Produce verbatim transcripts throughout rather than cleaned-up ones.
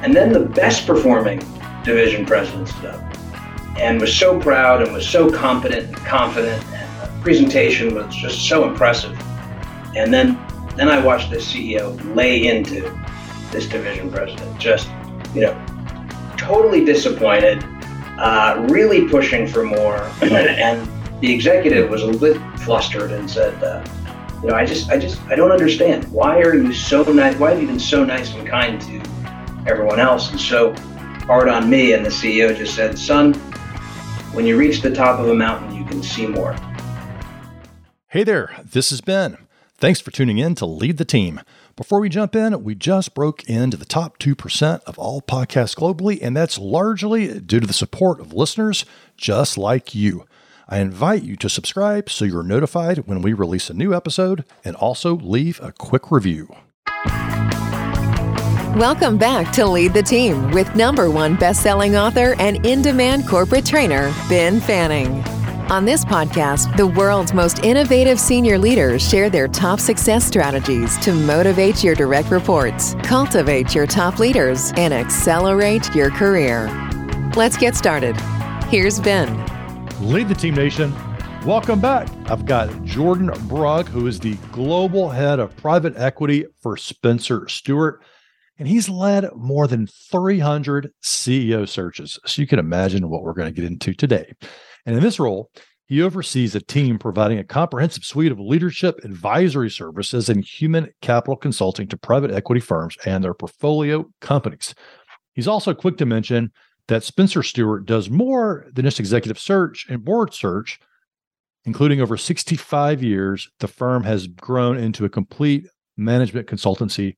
And then the best performing division presidents though, and was so proud and was so competent and confident, and the presentation was just so impressive. And then, then I watched this C E O lay into this division president, just, you know, totally disappointed, uh, really pushing for more. And the executive was a little flustered and said, uh, you know, I just, I just, I don't understand. Why are you so nice? Why have you been so nice and kind to everyone else and so hard on me? And the C E O just said, son, when you reach the top of a mountain, you can see more. Hey there, this is Ben. Thanks for tuning in to Lead the Team. Before we jump in, we just broke into the top two percent of all podcasts globally, and that's largely due to the support of listeners just like you. I invite you to subscribe so you're notified when we release a new episode, and also leave a quick review. Welcome back to Lead the Team with number one best-selling author and in-demand corporate trainer, Ben Fanning. On this podcast, the world's most innovative senior leaders share their top success strategies to motivate your direct reports, cultivate your top leaders, and accelerate your career. Let's get started. Here's Ben. Lead the Team Nation. Welcome back. I've got Jordan Brugg, who is the global head of private equity for Spencer Stuart, and he's led more than three hundred C E O searches. So you can imagine what we're going to get into today. And in this role, he oversees a team providing a comprehensive suite of leadership advisory services and human capital consulting to private equity firms and their portfolio companies. He's also quick to mention that Spencer Stuart does more than just executive search and board search, including over sixty-five years, the firm has grown into a complete management consultancy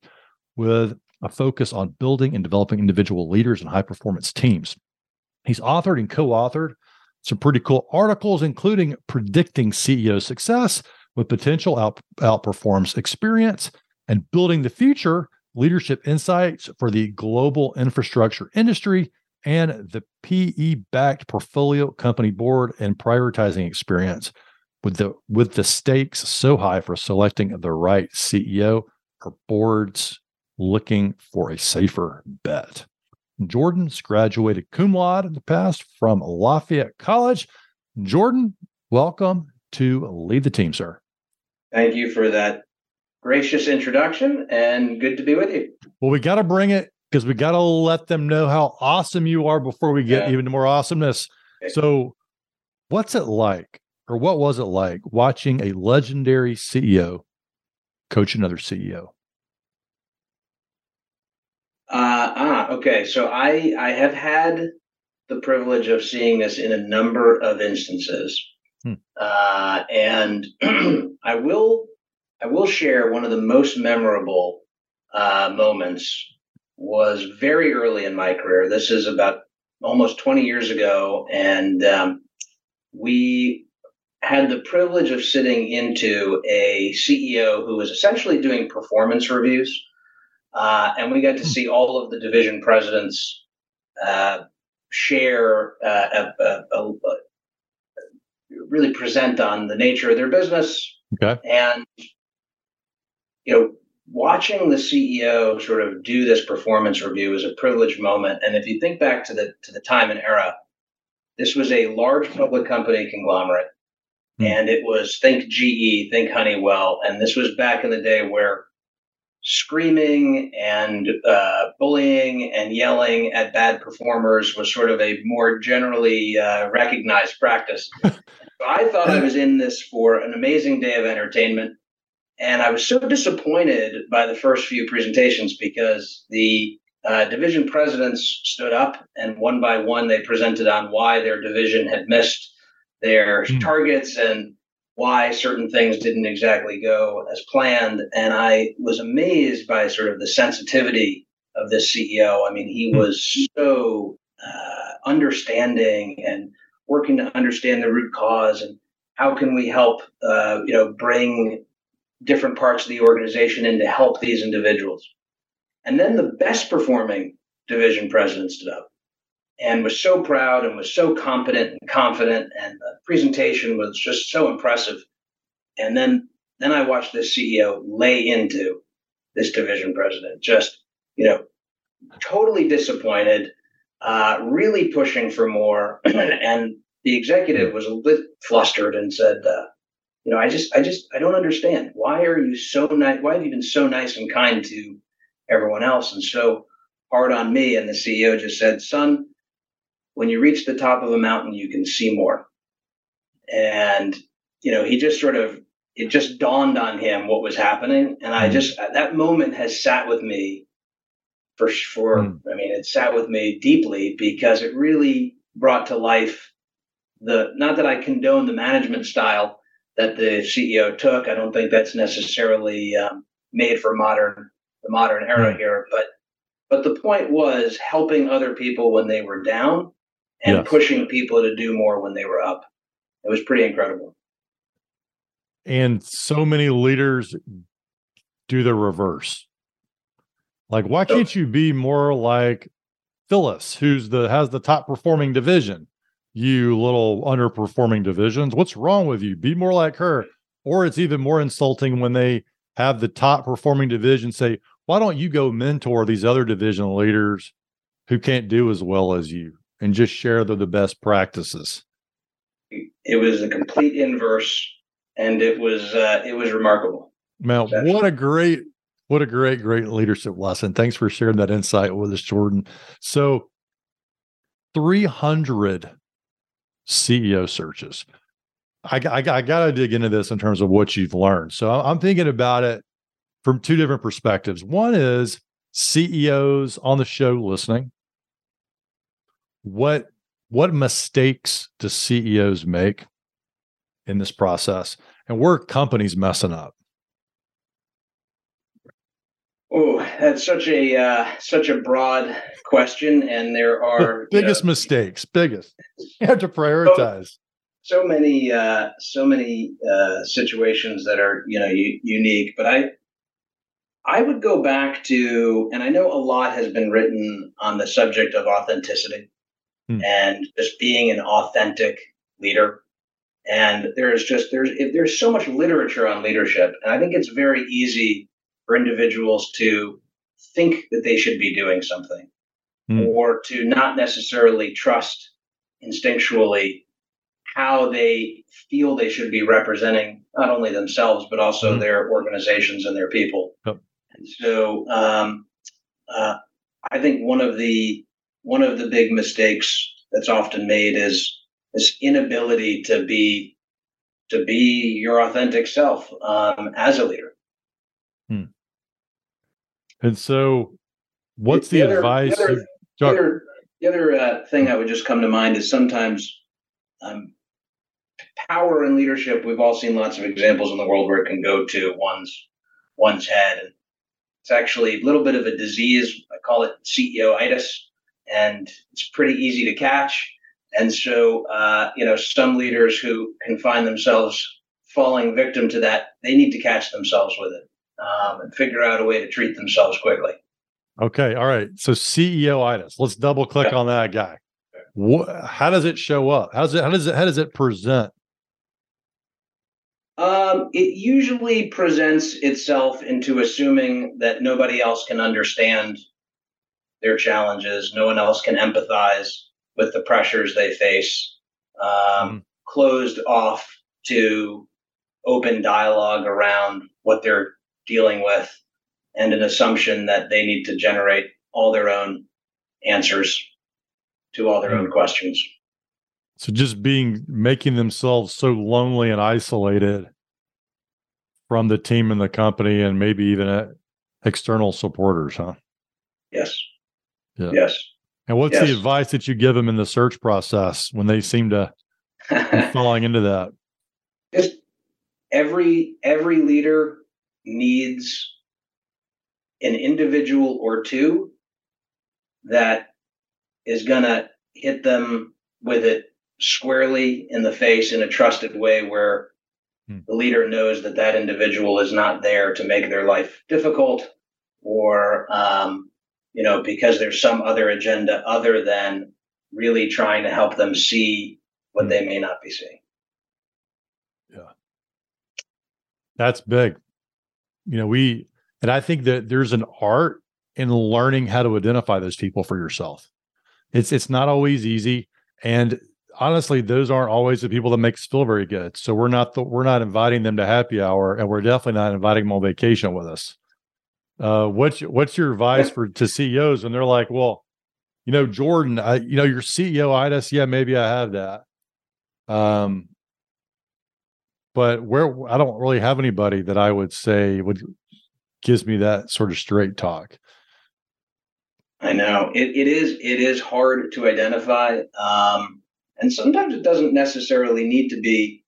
with a focus on building and developing individual leaders and high-performance teams. He's authored and co-authored some pretty cool articles, including Predicting C E O Success: When Potential Out- Outperforms Experience, and Building the Future: Leadership Insights for the Global Infrastructure Industry, and the P E-backed Portfolio Company Board, and Prioritizing Experience, with the, with the stakes so high for selecting the right C E O or boards looking for a safer bet. Jordan's graduated cum laude in the past from Lafayette College. Jordan, welcome to Lead the Team, sir. Thank you for that gracious introduction, and good to be with you. Well, we got to bring it because we got to let them know how awesome you are before we get yeah. even more awesomeness. Okay. So what's it like, or what was it like watching a legendary C E O coach another C E O? Uh, ah, okay. So I, I have had the privilege of seeing this in a number of instances. Hmm. Uh, and I will, I will share one of the most memorable uh, moments was very early in my career. This is about almost twenty years ago. And um, we had the privilege of sitting into a C E O who was essentially doing performance reviews. Uh, and we got to see all of the division presidents uh, share, uh, a, a, a, a really present on the nature of their business. Okay. And, you know, watching the C E O sort of do this performance review is a privileged moment. And if you think back to the to the time and era, this was a large public company conglomerate. Mm. And it was, think G E, think Honeywell. And this was back in the day where screaming and uh, bullying and yelling at bad performers was sort of a more generally uh, recognized practice. So I thought I was in this for an amazing day of entertainment. And I was so disappointed by the first few presentations because the uh, division presidents stood up and one by one, they presented on why their division had missed their mm. targets and why certain things didn't exactly go as planned. And I was amazed by sort of the sensitivity of this C E O. I mean, he was so uh, understanding and working to understand the root cause and how can we help, uh, you know, bring different parts of the organization in to help these individuals. And then the best performing division president stood up and was so proud and was so competent and confident, and the presentation was just so impressive. And then then I watched this C E O lay into this division president, just, you know, totally disappointed, uh, really pushing for more. And the executive was a bit flustered and said, uh, you know, I just, I just, I don't understand. Why are you so nice? Why have you been so nice and kind to everyone else and so hard on me? And the C E O just said, son, when you reach the top of a mountain, you can see more. And, you know, he just sort of, it just dawned on him what was happening. And I just, that moment has sat with me for, for mm. I mean, it sat with me deeply because it really brought to life the, not that I condone the management style that the C E O took. I don't think that's necessarily um, made for modern, the modern era here, but, but the point was helping other people when they were down and yes. pushing people to do more when they were up. It was pretty incredible. And so many leaders do the reverse. Like, why can't you be more like Phyllis, who's the has the top performing division? You little underperforming divisions. What's wrong with you? Be more like her. Or it's even more insulting when they have the top performing division say, why don't you go mentor these other division leaders who can't do as well as you and just share the, the best practices? It was a complete inverse. And it was uh, it was remarkable. Now, what a great, what a great, great leadership lesson. Thanks for sharing that insight with us, Jordan. So three hundred C E O searches. I, I, I got to dig into this in terms of what you've learned. So I'm thinking about it from two different perspectives. One is C E Os on the show listening. What, what mistakes do C E Os make in this process, and where companies messing up? Oh, that's such a uh, such a broad question, and there are the biggest you know, mistakes. Biggest, you have to prioritize. So, so many, uh, so many uh, situations that are you know u- unique. But I, I would go back to, and I know a lot has been written on the subject of authenticity hmm. and just being an authentic leader. And there's just there's there's so much literature on leadership, and I think it's very easy for individuals to think that they should be doing something, mm. or to not necessarily trust instinctually how they feel they should be representing not only themselves but also mm. their organizations and their people. Yep. And so, um, uh, I think one of the one of the big mistakes that's often made is this inability to be to be your authentic self um, as a leader. Hmm. And so what's the, the other, advice? The other, the other, the other uh, thing that would just come to mind is sometimes um, power and leadership. We've all seen lots of examples in the world where it can go to one's one's head. And it's actually a little bit of a disease. I call it CEOitis, and it's pretty easy to catch. And so, uh, you know, some leaders who can find themselves falling victim to that, they need to catch themselves with it um, and figure out a way to treat themselves quickly. Okay. All right. So CEOitis, let's double click okay. on that guy. Okay. What, how does it show up? How does it, how does it, how does it present? Um, it usually presents itself into assuming that nobody else can understand their challenges. No one else can empathize with the pressures they face, um, mm-hmm. closed off to open dialogue around what they're dealing with, and an assumption that they need to generate all their own answers to all their mm-hmm. own questions. So just being, making themselves so lonely and isolated from the team and the company, and maybe even external supporters, huh? Yes. Yeah. Yes. And what's yes. the advice that you give them in the search process when they seem to be falling into that? Just every every leader needs an individual or two that is going to hit them with it squarely in the face in a trusted way, where hmm. the leader knows that that individual is not there to make their life difficult or um you know, because there's some other agenda other than really trying to help them see what they may not be seeing. Yeah. That's big. You know, we, and I think that there's an art in learning how to identify those people for yourself. It's it's not always easy, and honestly, those aren't always the people that make us feel very good. So we're not the, we're not inviting them to happy hour, and we're definitely not inviting them on vacation with us. Uh, what's what's your advice for to C E Os? And they're like, well, you know, Jordan, I, you know, your CEOitis. Yeah, maybe I have that. Um, but where I don't really have anybody that I would say would gives me that sort of straight talk. I know it. It is. It is hard to identify. Um, And sometimes it doesn't necessarily need to be,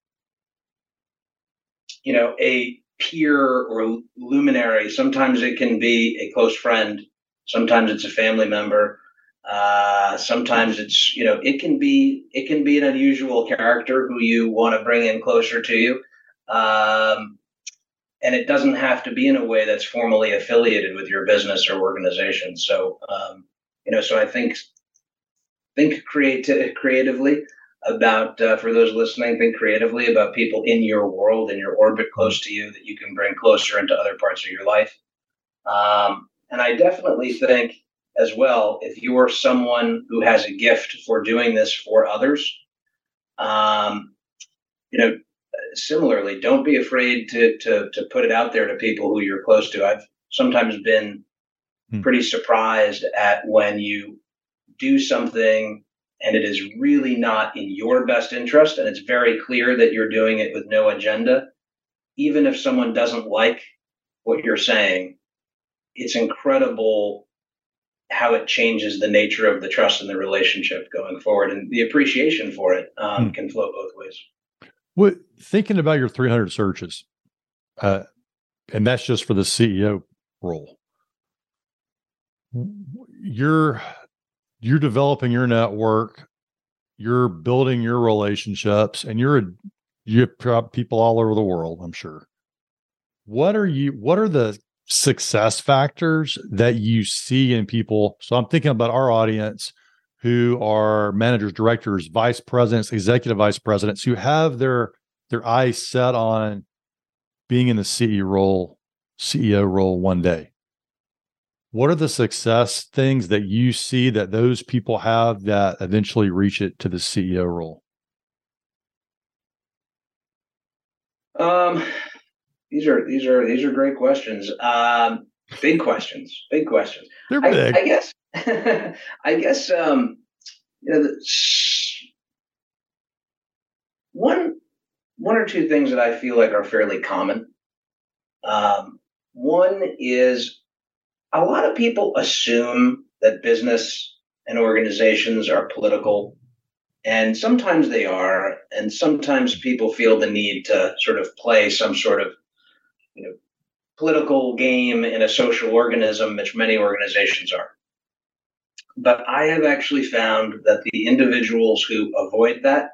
you know, a peer or luminary. Sometimes it can be a close friend. Sometimes it's a family member. Uh, sometimes it's, you know, it can be it can be an unusual character who you want to bring in closer to you. Um, and it doesn't have to be in a way that's formally affiliated with your business or organization. So, um, you know, so I think. Think creati- creatively about, uh, for those listening, think creatively about people in your world, in your orbit close to you that you can bring closer into other parts of your life. Um, and I definitely think as well, if you are someone who has a gift for doing this for others, um, you know, similarly, don't be afraid to, to, to put it out there to people who you're close to. I've sometimes been pretty surprised at when you do something and it is really not in your best interest, and it's very clear that you're doing it with no agenda. Even if someone doesn't like what you're saying, it's incredible how it changes the nature of the trust and the relationship going forward, and the appreciation for it um, hmm. can flow both ways. Well, thinking about your three hundred searches, uh, and that's just for the C E O role, you're You're developing your network, you're building your relationships, and you're you have people all over the world, I'm sure. What are you? What are the success factors that you see in people? So I'm thinking about our audience who are managers, directors, vice presidents, executive vice presidents who have their their eyes set on being in the C E O role, C E O role one day. What are the success things that you see that those people have that eventually reach it to the C E O role? Um, these are these are these are great questions. Um, big questions, big questions. They're big. I, I guess. I guess. Um, you know, the, one one or two things that I feel like are fairly common. Um, one is. A lot of people assume that business and organizations are political, and sometimes they are, and sometimes people feel the need to sort of play some sort of, you know, political game in a social organism, which many organizations are. But I have actually found that the individuals who avoid that,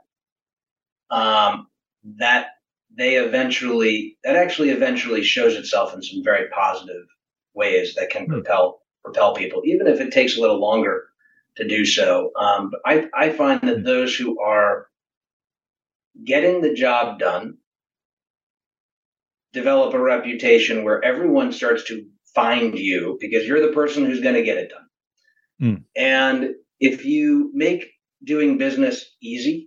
um, that they eventually, that actually eventually shows itself in some very positive ways that can propel propel people, even if it takes a little longer to do so. Um, but I, I find that those who are getting the job done develop a reputation where everyone starts to find you because you're the person who's going to get it done. Mm. And if you make doing business easy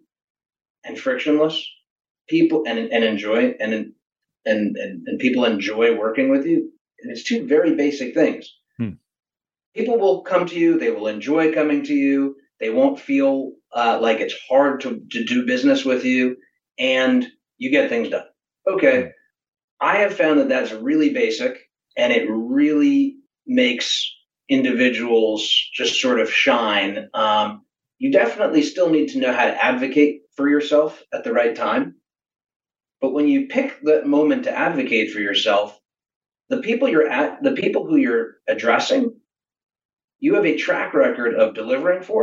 and frictionless, people and and enjoy and and and, and people enjoy working with you. And it's two very basic things. Hmm. People will come to you. They will enjoy coming to you. They won't feel uh, like it's hard to, to do business with you. And you get things done. Okay. I have found that that's really basic. And it really makes individuals just sort of shine. Um, you definitely still need to know how to advocate for yourself at the right time. But when you pick the moment to advocate for yourself, The people you're at, the people who you're addressing, you have a track record of delivering for.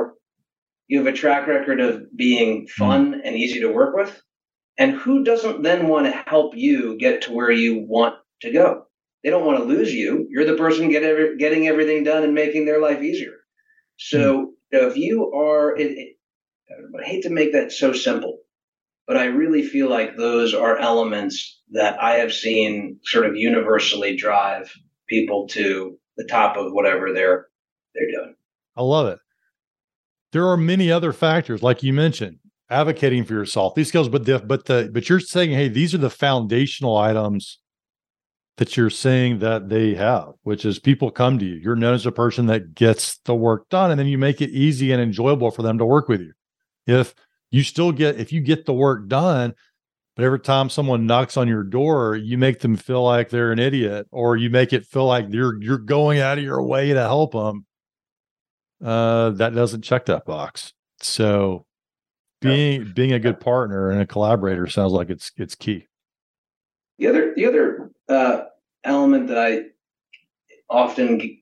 You have a track record of being fun and easy to work with. And who doesn't then want to help you get to where you want to go? They don't want to lose you. You're the person get every, getting everything done and making their life easier. So you know, if you are, it, it, I hate to make that so simple, but I really feel like those are elements that I have seen sort of universally drive people to the top of whatever they're they're doing. I love it. There are many other factors, like you mentioned, advocating for yourself, these skills, but the, but the, but you're saying, hey, these are the foundational items that you're saying that they have, which is people come to you. You're known as a person that gets the work done, and then you make it easy and enjoyable for them to work with you. If you still get, if you get the work done, but every time someone knocks on your door, you make them feel like they're an idiot, or you make it feel like you're you're going out of your way to help them, uh, that doesn't check that box. So being yeah. being a good partner and a collaborator sounds like it's it's key. The other the other uh, element that I often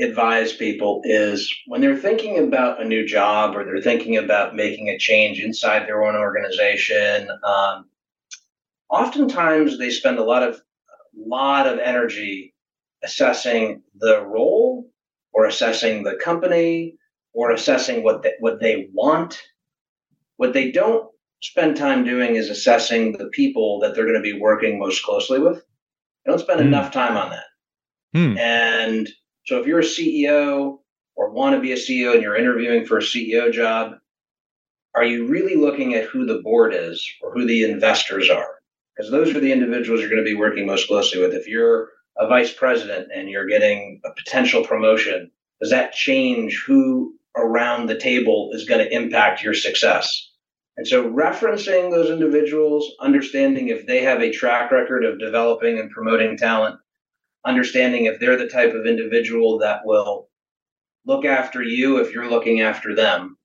advise people is when they're thinking about a new job or they're thinking about making a change inside their own organization, um, oftentimes they spend a lot of a lot of energy assessing the role or assessing the company or assessing what they, what they want. What they don't spend time doing is assessing the people that they're going to be working most closely with. They don't spend mm. enough time on that. Mm. And so if you're a C E O or want to be a C E O and you're interviewing for a C E O job, are you really looking at who the board is or who the investors are? Because those are the individuals you're going to be working most closely with. If you're a vice president and you're getting a potential promotion, does that change who around the table is going to impact your success? And so referencing those individuals, understanding if they have a track record of developing and promoting talent, understanding if they're the type of individual that will look after you if you're looking after them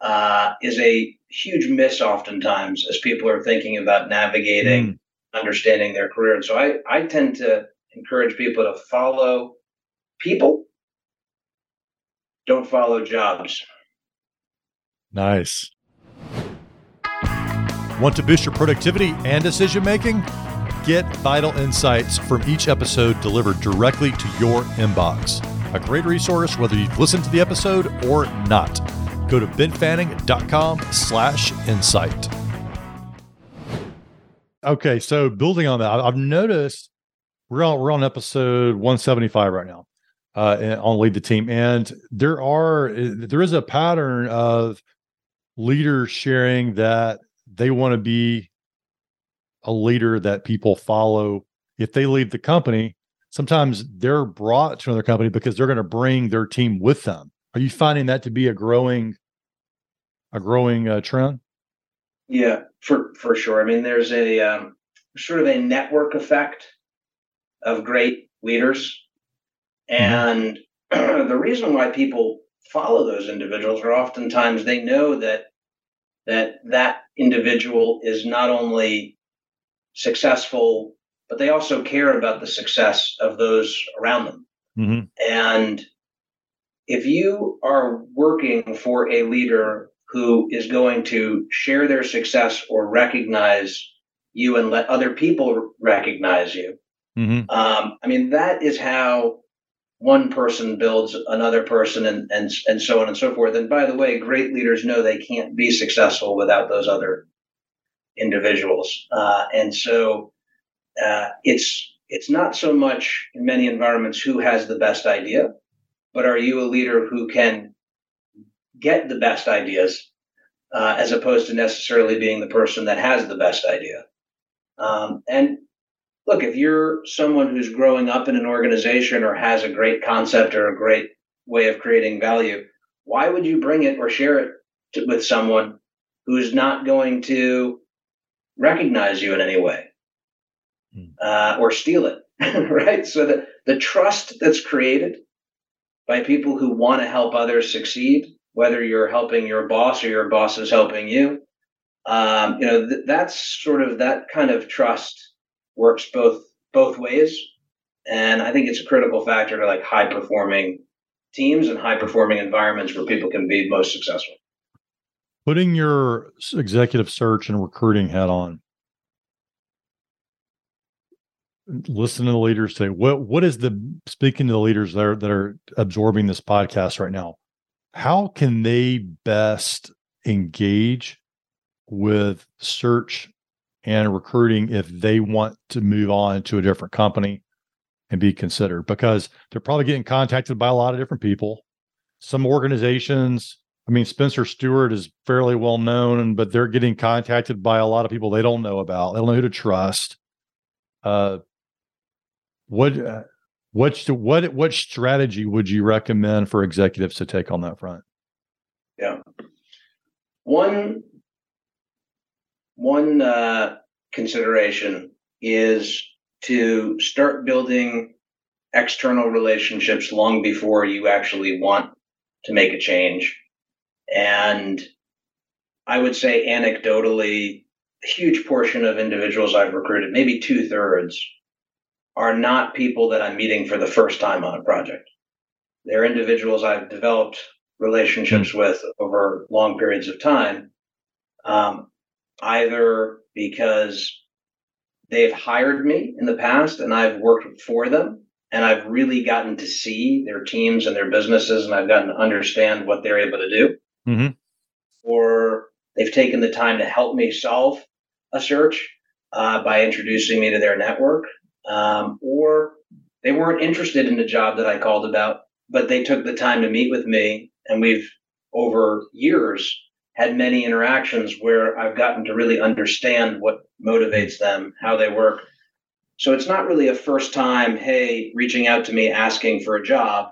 uh, is a huge miss oftentimes as people are thinking about navigating, mm. understanding their career. And so I, I tend to encourage people to follow people. Don't follow jobs. Nice. Want to boost your productivity and decision-making? Get vital insights from each episode delivered directly to your inbox. A great resource whether you've listened to the episode or not. Go to benfanning.com slash insight. Okay, so building on that, I've noticed we're on, we're on episode one seventy-five right now uh, on Lead the Team. And there are there is a pattern of leaders sharing that they want to be a leader that people follow. If they leave the company, sometimes they're brought to another company because they're going to bring their team with them. Are you finding that to be a growing, a growing uh, trend? Yeah, for, for sure. I mean, there's a um, sort of a network effect of great leaders. And mm-hmm. the reason why people follow those individuals are oftentimes they know that, that that individual is not only successful, but they also care about the success of those around them. Mm-hmm. And if you are working for a leader who is going to share their success or recognize you and let other people recognize you, mm-hmm. um, I mean, that is how one person builds another person and, and, and so on and so forth. And by the way, great leaders know they can't be successful without those other individuals. Uh, and so uh, it's it's not so much in many environments who has the best idea, but are you a leader who can get the best ideas uh, as opposed to necessarily being the person that has the best idea? Um, and look, if you're someone who's growing up in an organization or has a great concept or a great way of creating value, why would you bring it or share it to, with someone who's not going to recognize you in any way uh, or steal it, right? So that the trust that's created by people who want to help others succeed, whether you're helping your boss or your boss is helping you, um, you know, th- that's sort of that kind of trust works both both ways. And I think it's a critical factor to like high performing teams and high performing environments where people can be most successful. Putting your executive search and recruiting hat on, listen to the leaders today. What what is the speaking to the leaders that are, that are absorbing this podcast right now? How can they best engage with search and recruiting if they want to move on to a different company and be considered, because they're probably getting contacted by a lot of different people. Some organizations, I mean, Spencer Stuart is fairly well known, but they're getting contacted by a lot of people they don't know about. They don't know who to trust. Uh, what, uh, what's the, what, what strategy would you recommend for executives to take on that front? Yeah. One, one uh, consideration is to start building external relationships long before you actually want to make a change. And I would say anecdotally, a huge portion of individuals I've recruited, maybe two thirds, are not people that I'm meeting for the first time on a project. They're individuals I've developed relationships mm-hmm. with over long periods of time, um, either because they've hired me in the past and I've worked for them, and I've really gotten to see their teams and their businesses, and I've gotten to understand what they're able to do. Mm-hmm. Or they've taken the time to help me solve a search uh, by introducing me to their network. Um, or they weren't interested in the job that I called about, but they took the time to meet with me. And we've, over years, had many interactions where I've gotten to really understand what motivates them, how they work. So it's not really a first time, hey, reaching out to me, asking for a job.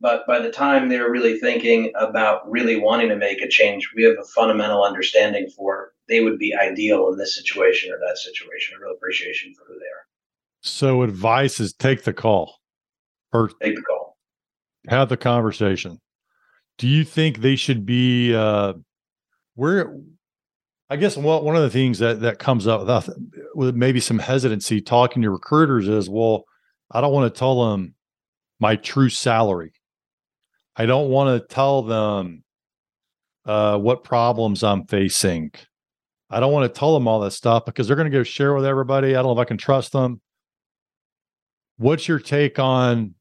But by the time they're really thinking about really wanting to make a change, we have a fundamental understanding for they would be ideal in this situation or that situation, a real appreciation for who they are. So advice is take the call. Or take the call. Have the conversation. Do you think they should be uh, where? I guess one of the things that, that comes up with maybe some hesitancy talking to recruiters is, well, I don't want to tell them my true salary. I don't want to tell them uh, what problems I'm facing. I don't want to tell them all that stuff because they're going to go share with everybody. I don't know if I can trust them. What's your take on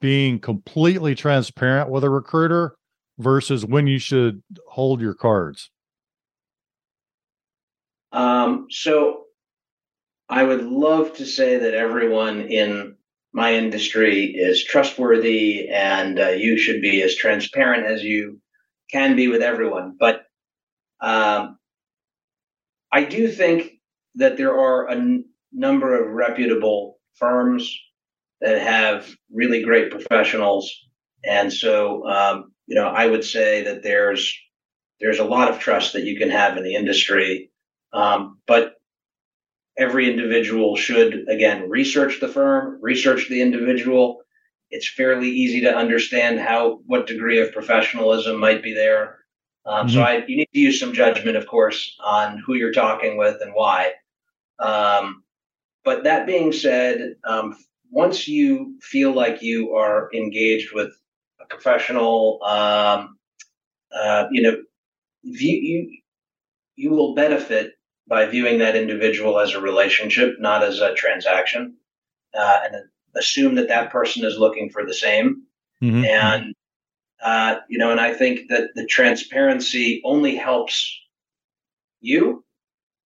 being completely transparent with a recruiter versus when you should hold your cards? Um, so I would love to say that everyone in my industry is trustworthy and uh, you should be as transparent as you can be with everyone. But um, I do think that there are a n- number of reputable firms that have really great professionals. And so, um, you know, I would say that there's, there's a lot of trust that you can have in the industry. Um, but every individual should, again, research the firm, research the individual. It's fairly easy to understand how, what degree of professionalism might be there. Um, mm-hmm. So I, you need to use some judgment, of course, on who you're talking with and why. Um, but that being said, um, once you feel like you are engaged with a professional, um, uh, you know, you, you, you will benefit by viewing that individual as a relationship, not as a transaction, uh, and assume that that person is looking for the same. Mm-hmm. And, uh, you know, and I think that the transparency only helps you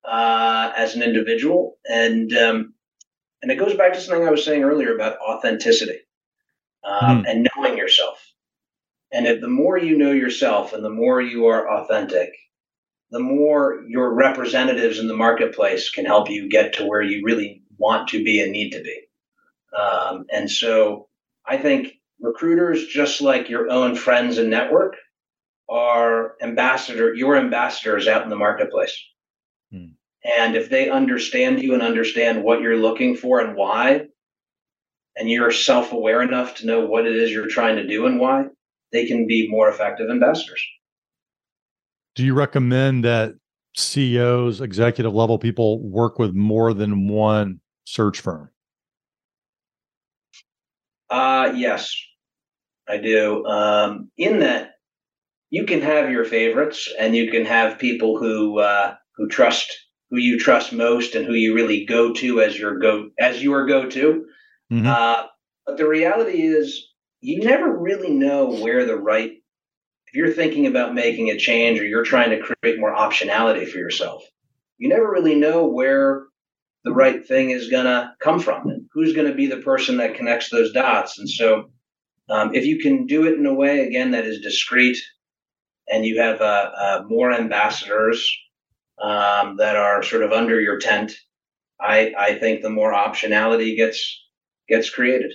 uh, as an individual. And, um, and it goes back to something I was saying earlier about authenticity um, mm. and knowing yourself. And if the more you know yourself and the more you are authentic, the more your representatives in the marketplace can help you get to where you really want to be and need to be. Um, and so I think recruiters, just like your own friends and network, are ambassador, your ambassadors out in the marketplace. Hmm. And if they understand you and understand what you're looking for and why, and you're self-aware enough to know what it is you're trying to do and why, they can be more effective ambassadors. Do you recommend that C E Os, executive level people, work with more than one search firm? Uh, yes, I do. Um, in that, you can have your favorites, and you can have people who uh, who trust who you trust most, and who you really go to as your go as your go to. Mm-hmm. Uh, but the reality is, you never really know where the right. If you're thinking about making a change or you're trying to create more optionality for yourself, you never really know where the right thing is going to come from and who's going to be the person that connects those dots. And so um, if you can do it in a way, again, that is discreet and you have uh, uh, more ambassadors um, that are sort of under your tent, I, I think the more optionality gets gets created.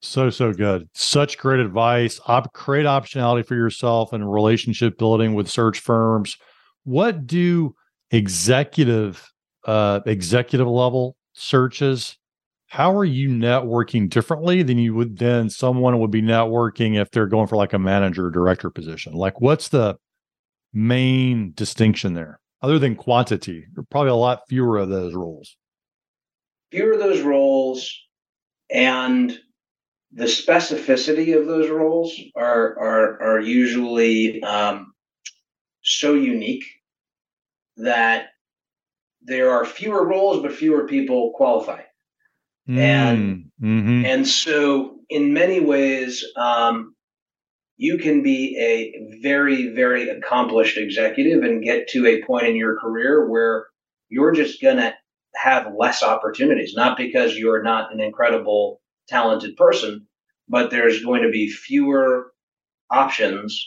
So, so good. Such great advice. Op- create optionality for yourself and relationship building with search firms. What do executive, uh, executive level searches, how are you networking differently than you would then someone would be networking if they're going for like a manager or director position? Like what's the main distinction there other than quantity? There are probably a lot fewer of those roles. Fewer of those roles and the specificity of those roles are are are usually um, so unique that there are fewer roles, but fewer people qualify. Mm, and mm-hmm. and so in many ways, um, you can be a very, very accomplished executive and get to a point in your career where you're just going to have less opportunities, not because you're not an incredible talented person, but there's going to be fewer options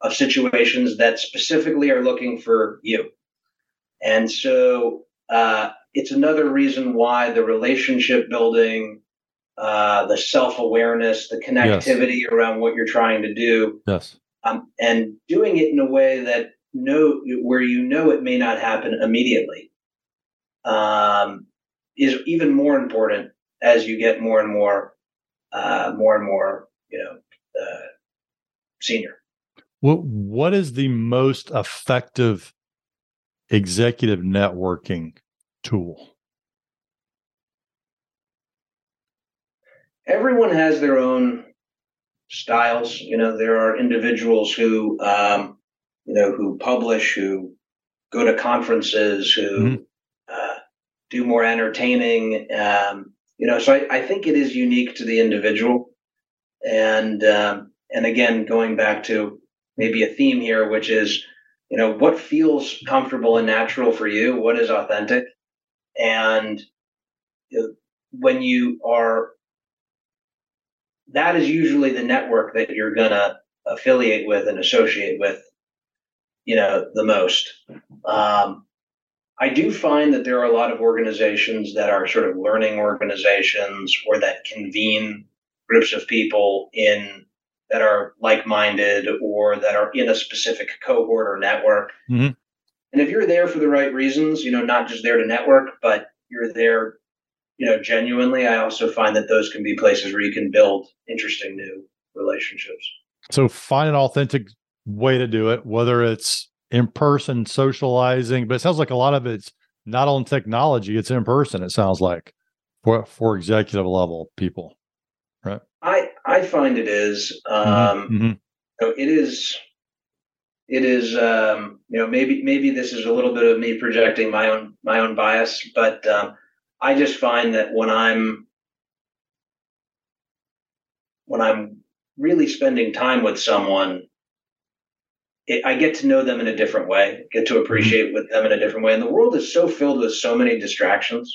of situations that specifically are looking for you. And so uh, it's another reason why the relationship building, uh, the self-awareness, the connectivity yes. around what you're trying to do, yes, um, and doing it in a way that no, where you know it may not happen immediately, um, is even more important as you get more and more, uh, more and more, you know, uh, senior. What What is the most effective executive networking tool? Everyone has their own styles. You know, there are individuals who, um, you know, who publish, who go to conferences, who mm-hmm. uh, do more entertaining, um, You know, so I, I think it is unique to the individual. And um, and again, going back to maybe a theme here, which is, you know, what feels comfortable and natural for you? What is authentic? And when you are, that is usually the network that you're going to affiliate with and associate with, you know, the most. Um I do find that there are a lot of organizations that are sort of learning organizations or that convene groups of people in that are like-minded or that are in a specific cohort or network. Mm-hmm. And if you're there for the right reasons, you know, not just there to network, but you're there, you know, genuinely, I also find that those can be places where you can build interesting new relationships. So find an authentic way to do it, whether it's in-person socializing, but it sounds like a lot of it's not on technology, it's in person, it sounds like, for for executive level people, right? I, I find it is. Um, mm-hmm. So it is, it is, um, you know, maybe maybe this is a little bit of me projecting my own, my own bias, but um, I just find that when I'm, when I'm really spending time with someone, I get to know them in a different way, get to appreciate with them in a different way. And the world is so filled with so many distractions.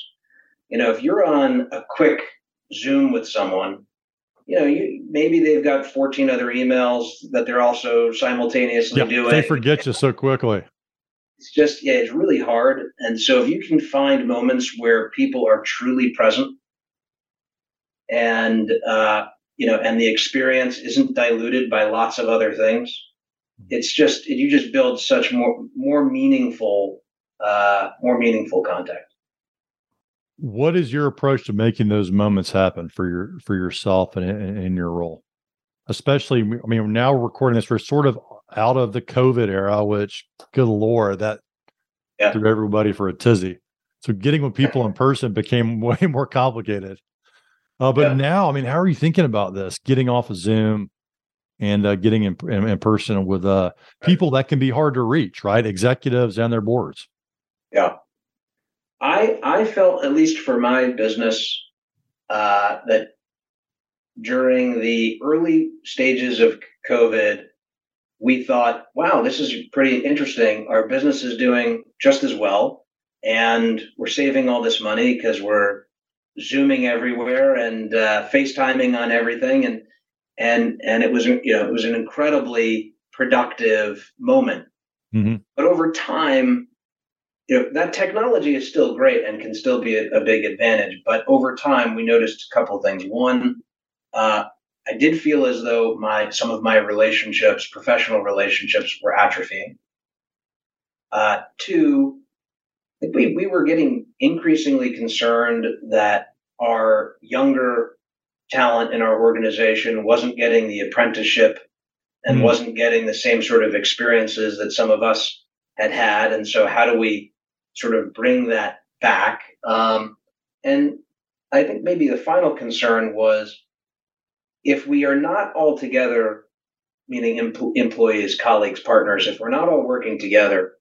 You know, if you're on a quick Zoom with someone, you know, you, maybe they've got fourteen other emails that they're also simultaneously yeah, doing. They forget you so quickly. It's just, yeah, it's really hard. And so if you can find moments where people are truly present and, uh, you know, and the experience isn't diluted by lots of other things, it's just, you just build such more, more meaningful, uh, more meaningful contact. What is your approach to making those moments happen for your, for yourself and in your role? Especially, I mean, now we're recording this, we're sort of out of the COVID era, which good Lord, that yeah. threw everybody for a tizzy. So getting with people in person became way more complicated. Uh, but yeah. now, I mean, how are you thinking about this? Getting off of Zoom, and uh, getting in, in, in person with uh, people that can be hard to reach, right? Executives and their boards. Yeah. I I felt, at least for my business, uh, that during the early stages of COVID, we thought, wow, this is pretty interesting. Our business is doing just as well. and we're saving all this money because we're Zooming everywhere and uh, FaceTiming on everything. And, and, and it was, you know, it was an incredibly productive moment, mm-hmm. but over time, you know, that technology is still great and can still be a, a big advantage. But over time, we noticed a couple of things. One, uh, I did feel as though my, some of my relationships, professional relationships, were atrophying. Uh, two, We we were getting increasingly concerned that our younger talent in our organization wasn't getting the apprenticeship and mm-hmm. wasn't getting the same sort of experiences that some of us had had. And so how do we sort of bring that back? Um, and I think maybe the final concern was, if we are not all together, meaning em- employees, colleagues, partners, if we're not all working together,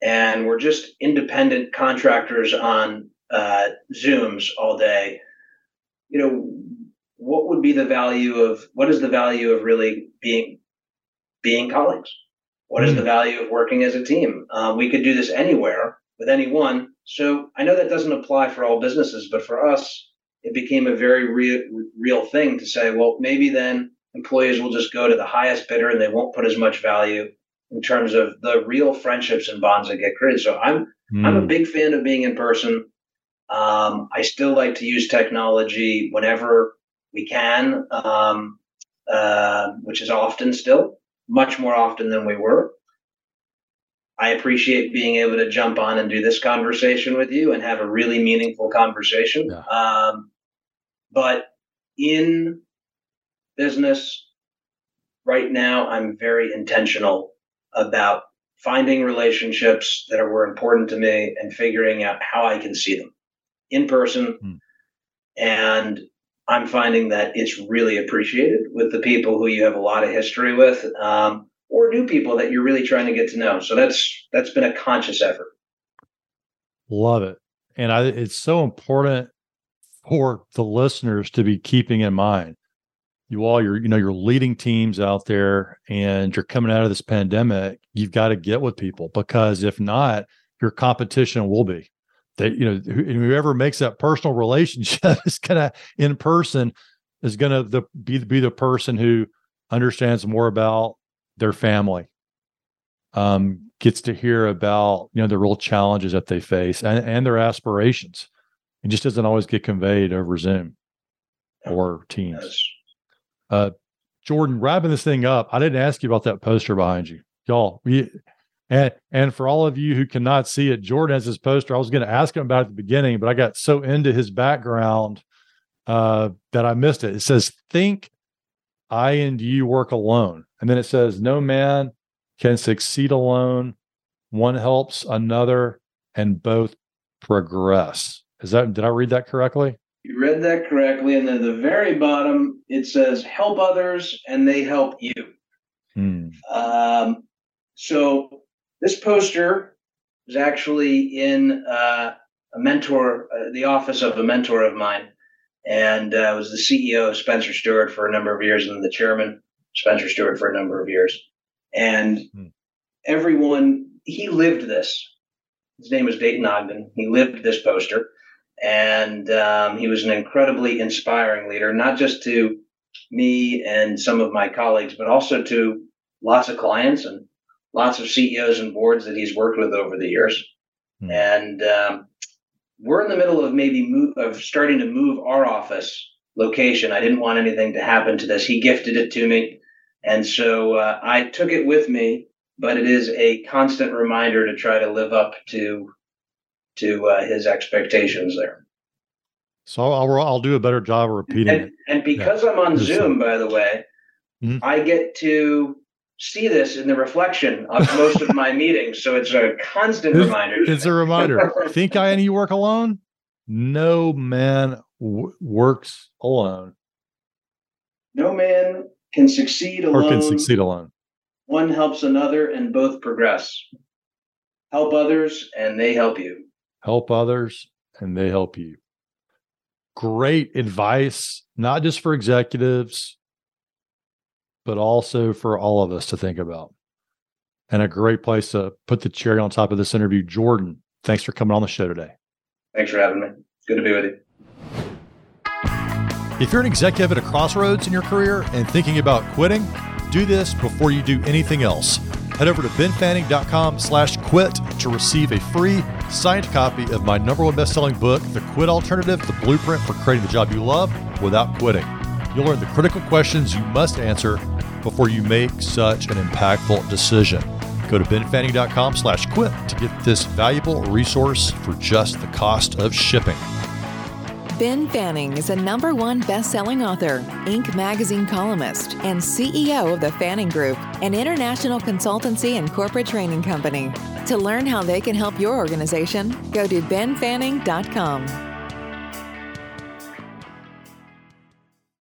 and we're just independent contractors on uh, Zooms all day, you know, what would be the value of, what is the value of really being, being colleagues? What is the value of working as a team? Uh, we could do this anywhere with anyone. So I know that doesn't apply for all businesses, but for us, it became a very real, real thing to say, well, maybe then employees will just go to the highest bidder and they won't put as much value in terms of the real friendships and bonds that get created. So I'm mm. I'm a big fan of being in person. Um, I still like to use technology whenever we can, um, uh, which is often still, much more often than we were. I appreciate being able to jump on and do this conversation with you and have a really meaningful conversation. Yeah. Um, but in business right now, I'm very intentional about finding relationships that were important to me and figuring out how I can see them in person. Mm. And I'm finding that it's really appreciated with the people who you have a lot of history with, um, or new people that you're really trying to get to know. So that's, that's been a conscious effort. Love it. And I, it's so important for the listeners to be keeping in mind. You all, you're, you know, you're leading teams out there and you're coming out of this pandemic, you've got to get with people, because if not, your competition will be that, you know, whoever makes that personal relationship is going to, in person, is going to be, be the person who understands more about their family, um, gets to hear about, you know, the real challenges that they face and, and their aspirations. It just doesn't always get conveyed over Zoom or Teams. Uh, Jordan, wrapping this thing up, I didn't ask you about that poster behind you, y'all. We, and and for all of you who cannot see it, Jordan has this poster. I was going to ask him about it at the beginning, but I got so into his background uh, that I missed it. It says, "Think I and you work alone," and then it says, "No man can succeed alone. One helps another, and both progress." Is that? Did I read that correctly? You read that correctly. And then the very bottom, it says, "Help others and they help you." Hmm. Um, so this poster is actually in uh, a mentor, uh, the office of a mentor of mine. And uh, I was the C E O of Spencer Stuart for a number of years, and the chairman, Spencer Stuart, for a number of years. And hmm. everyone, he lived this. His name was Dayton Ogden. He lived this poster. And um, he was an incredibly inspiring leader, not just to me and some of my colleagues, but also to lots of clients and lots of C E Os and boards that he's worked with over the years. Mm. And um, we're in the middle of maybe move, of starting to move our office location. I didn't want anything to happen to this. He gifted it to me. And so uh, I took it with me, but it is a constant reminder to try to live up to to uh, his expectations there. So I'll, I'll do a better job of repeating and, it. And because yeah. I'm on Zoom, by the way, mm-hmm. I get to see this in the reflection of most of my meetings. So it's a constant it's, reminder. It's a reminder. Think I and you work alone? No man w- works alone. No man can succeed alone. Or can succeed alone. One helps another and both progress. Help others and they help you. Help others, and they help you. Great advice, not just for executives, but also for all of us to think about. And a great place to put the cherry on top of this interview. Jordan, thanks for coming on the show today. Thanks for having me. It's good to be with you. If you're an executive at a crossroads in your career and thinking about quitting, do this before you do anything else. Head over to benfanning.com slash quit to receive a free signed copy of my number one best-selling book, The Quit Alternative, The Blueprint for Creating the Job You Love Without Quitting. You'll learn the critical questions you must answer before you make such an impactful decision. Go to benfanning.com slash quit to get this valuable resource for just the cost of shipping. Ben Fanning is a number one best-selling author, Inc magazine columnist, and C E O of the Fanning Group, an international consultancy and corporate training company. To learn how they can help your organization, go to ben fanning dot com.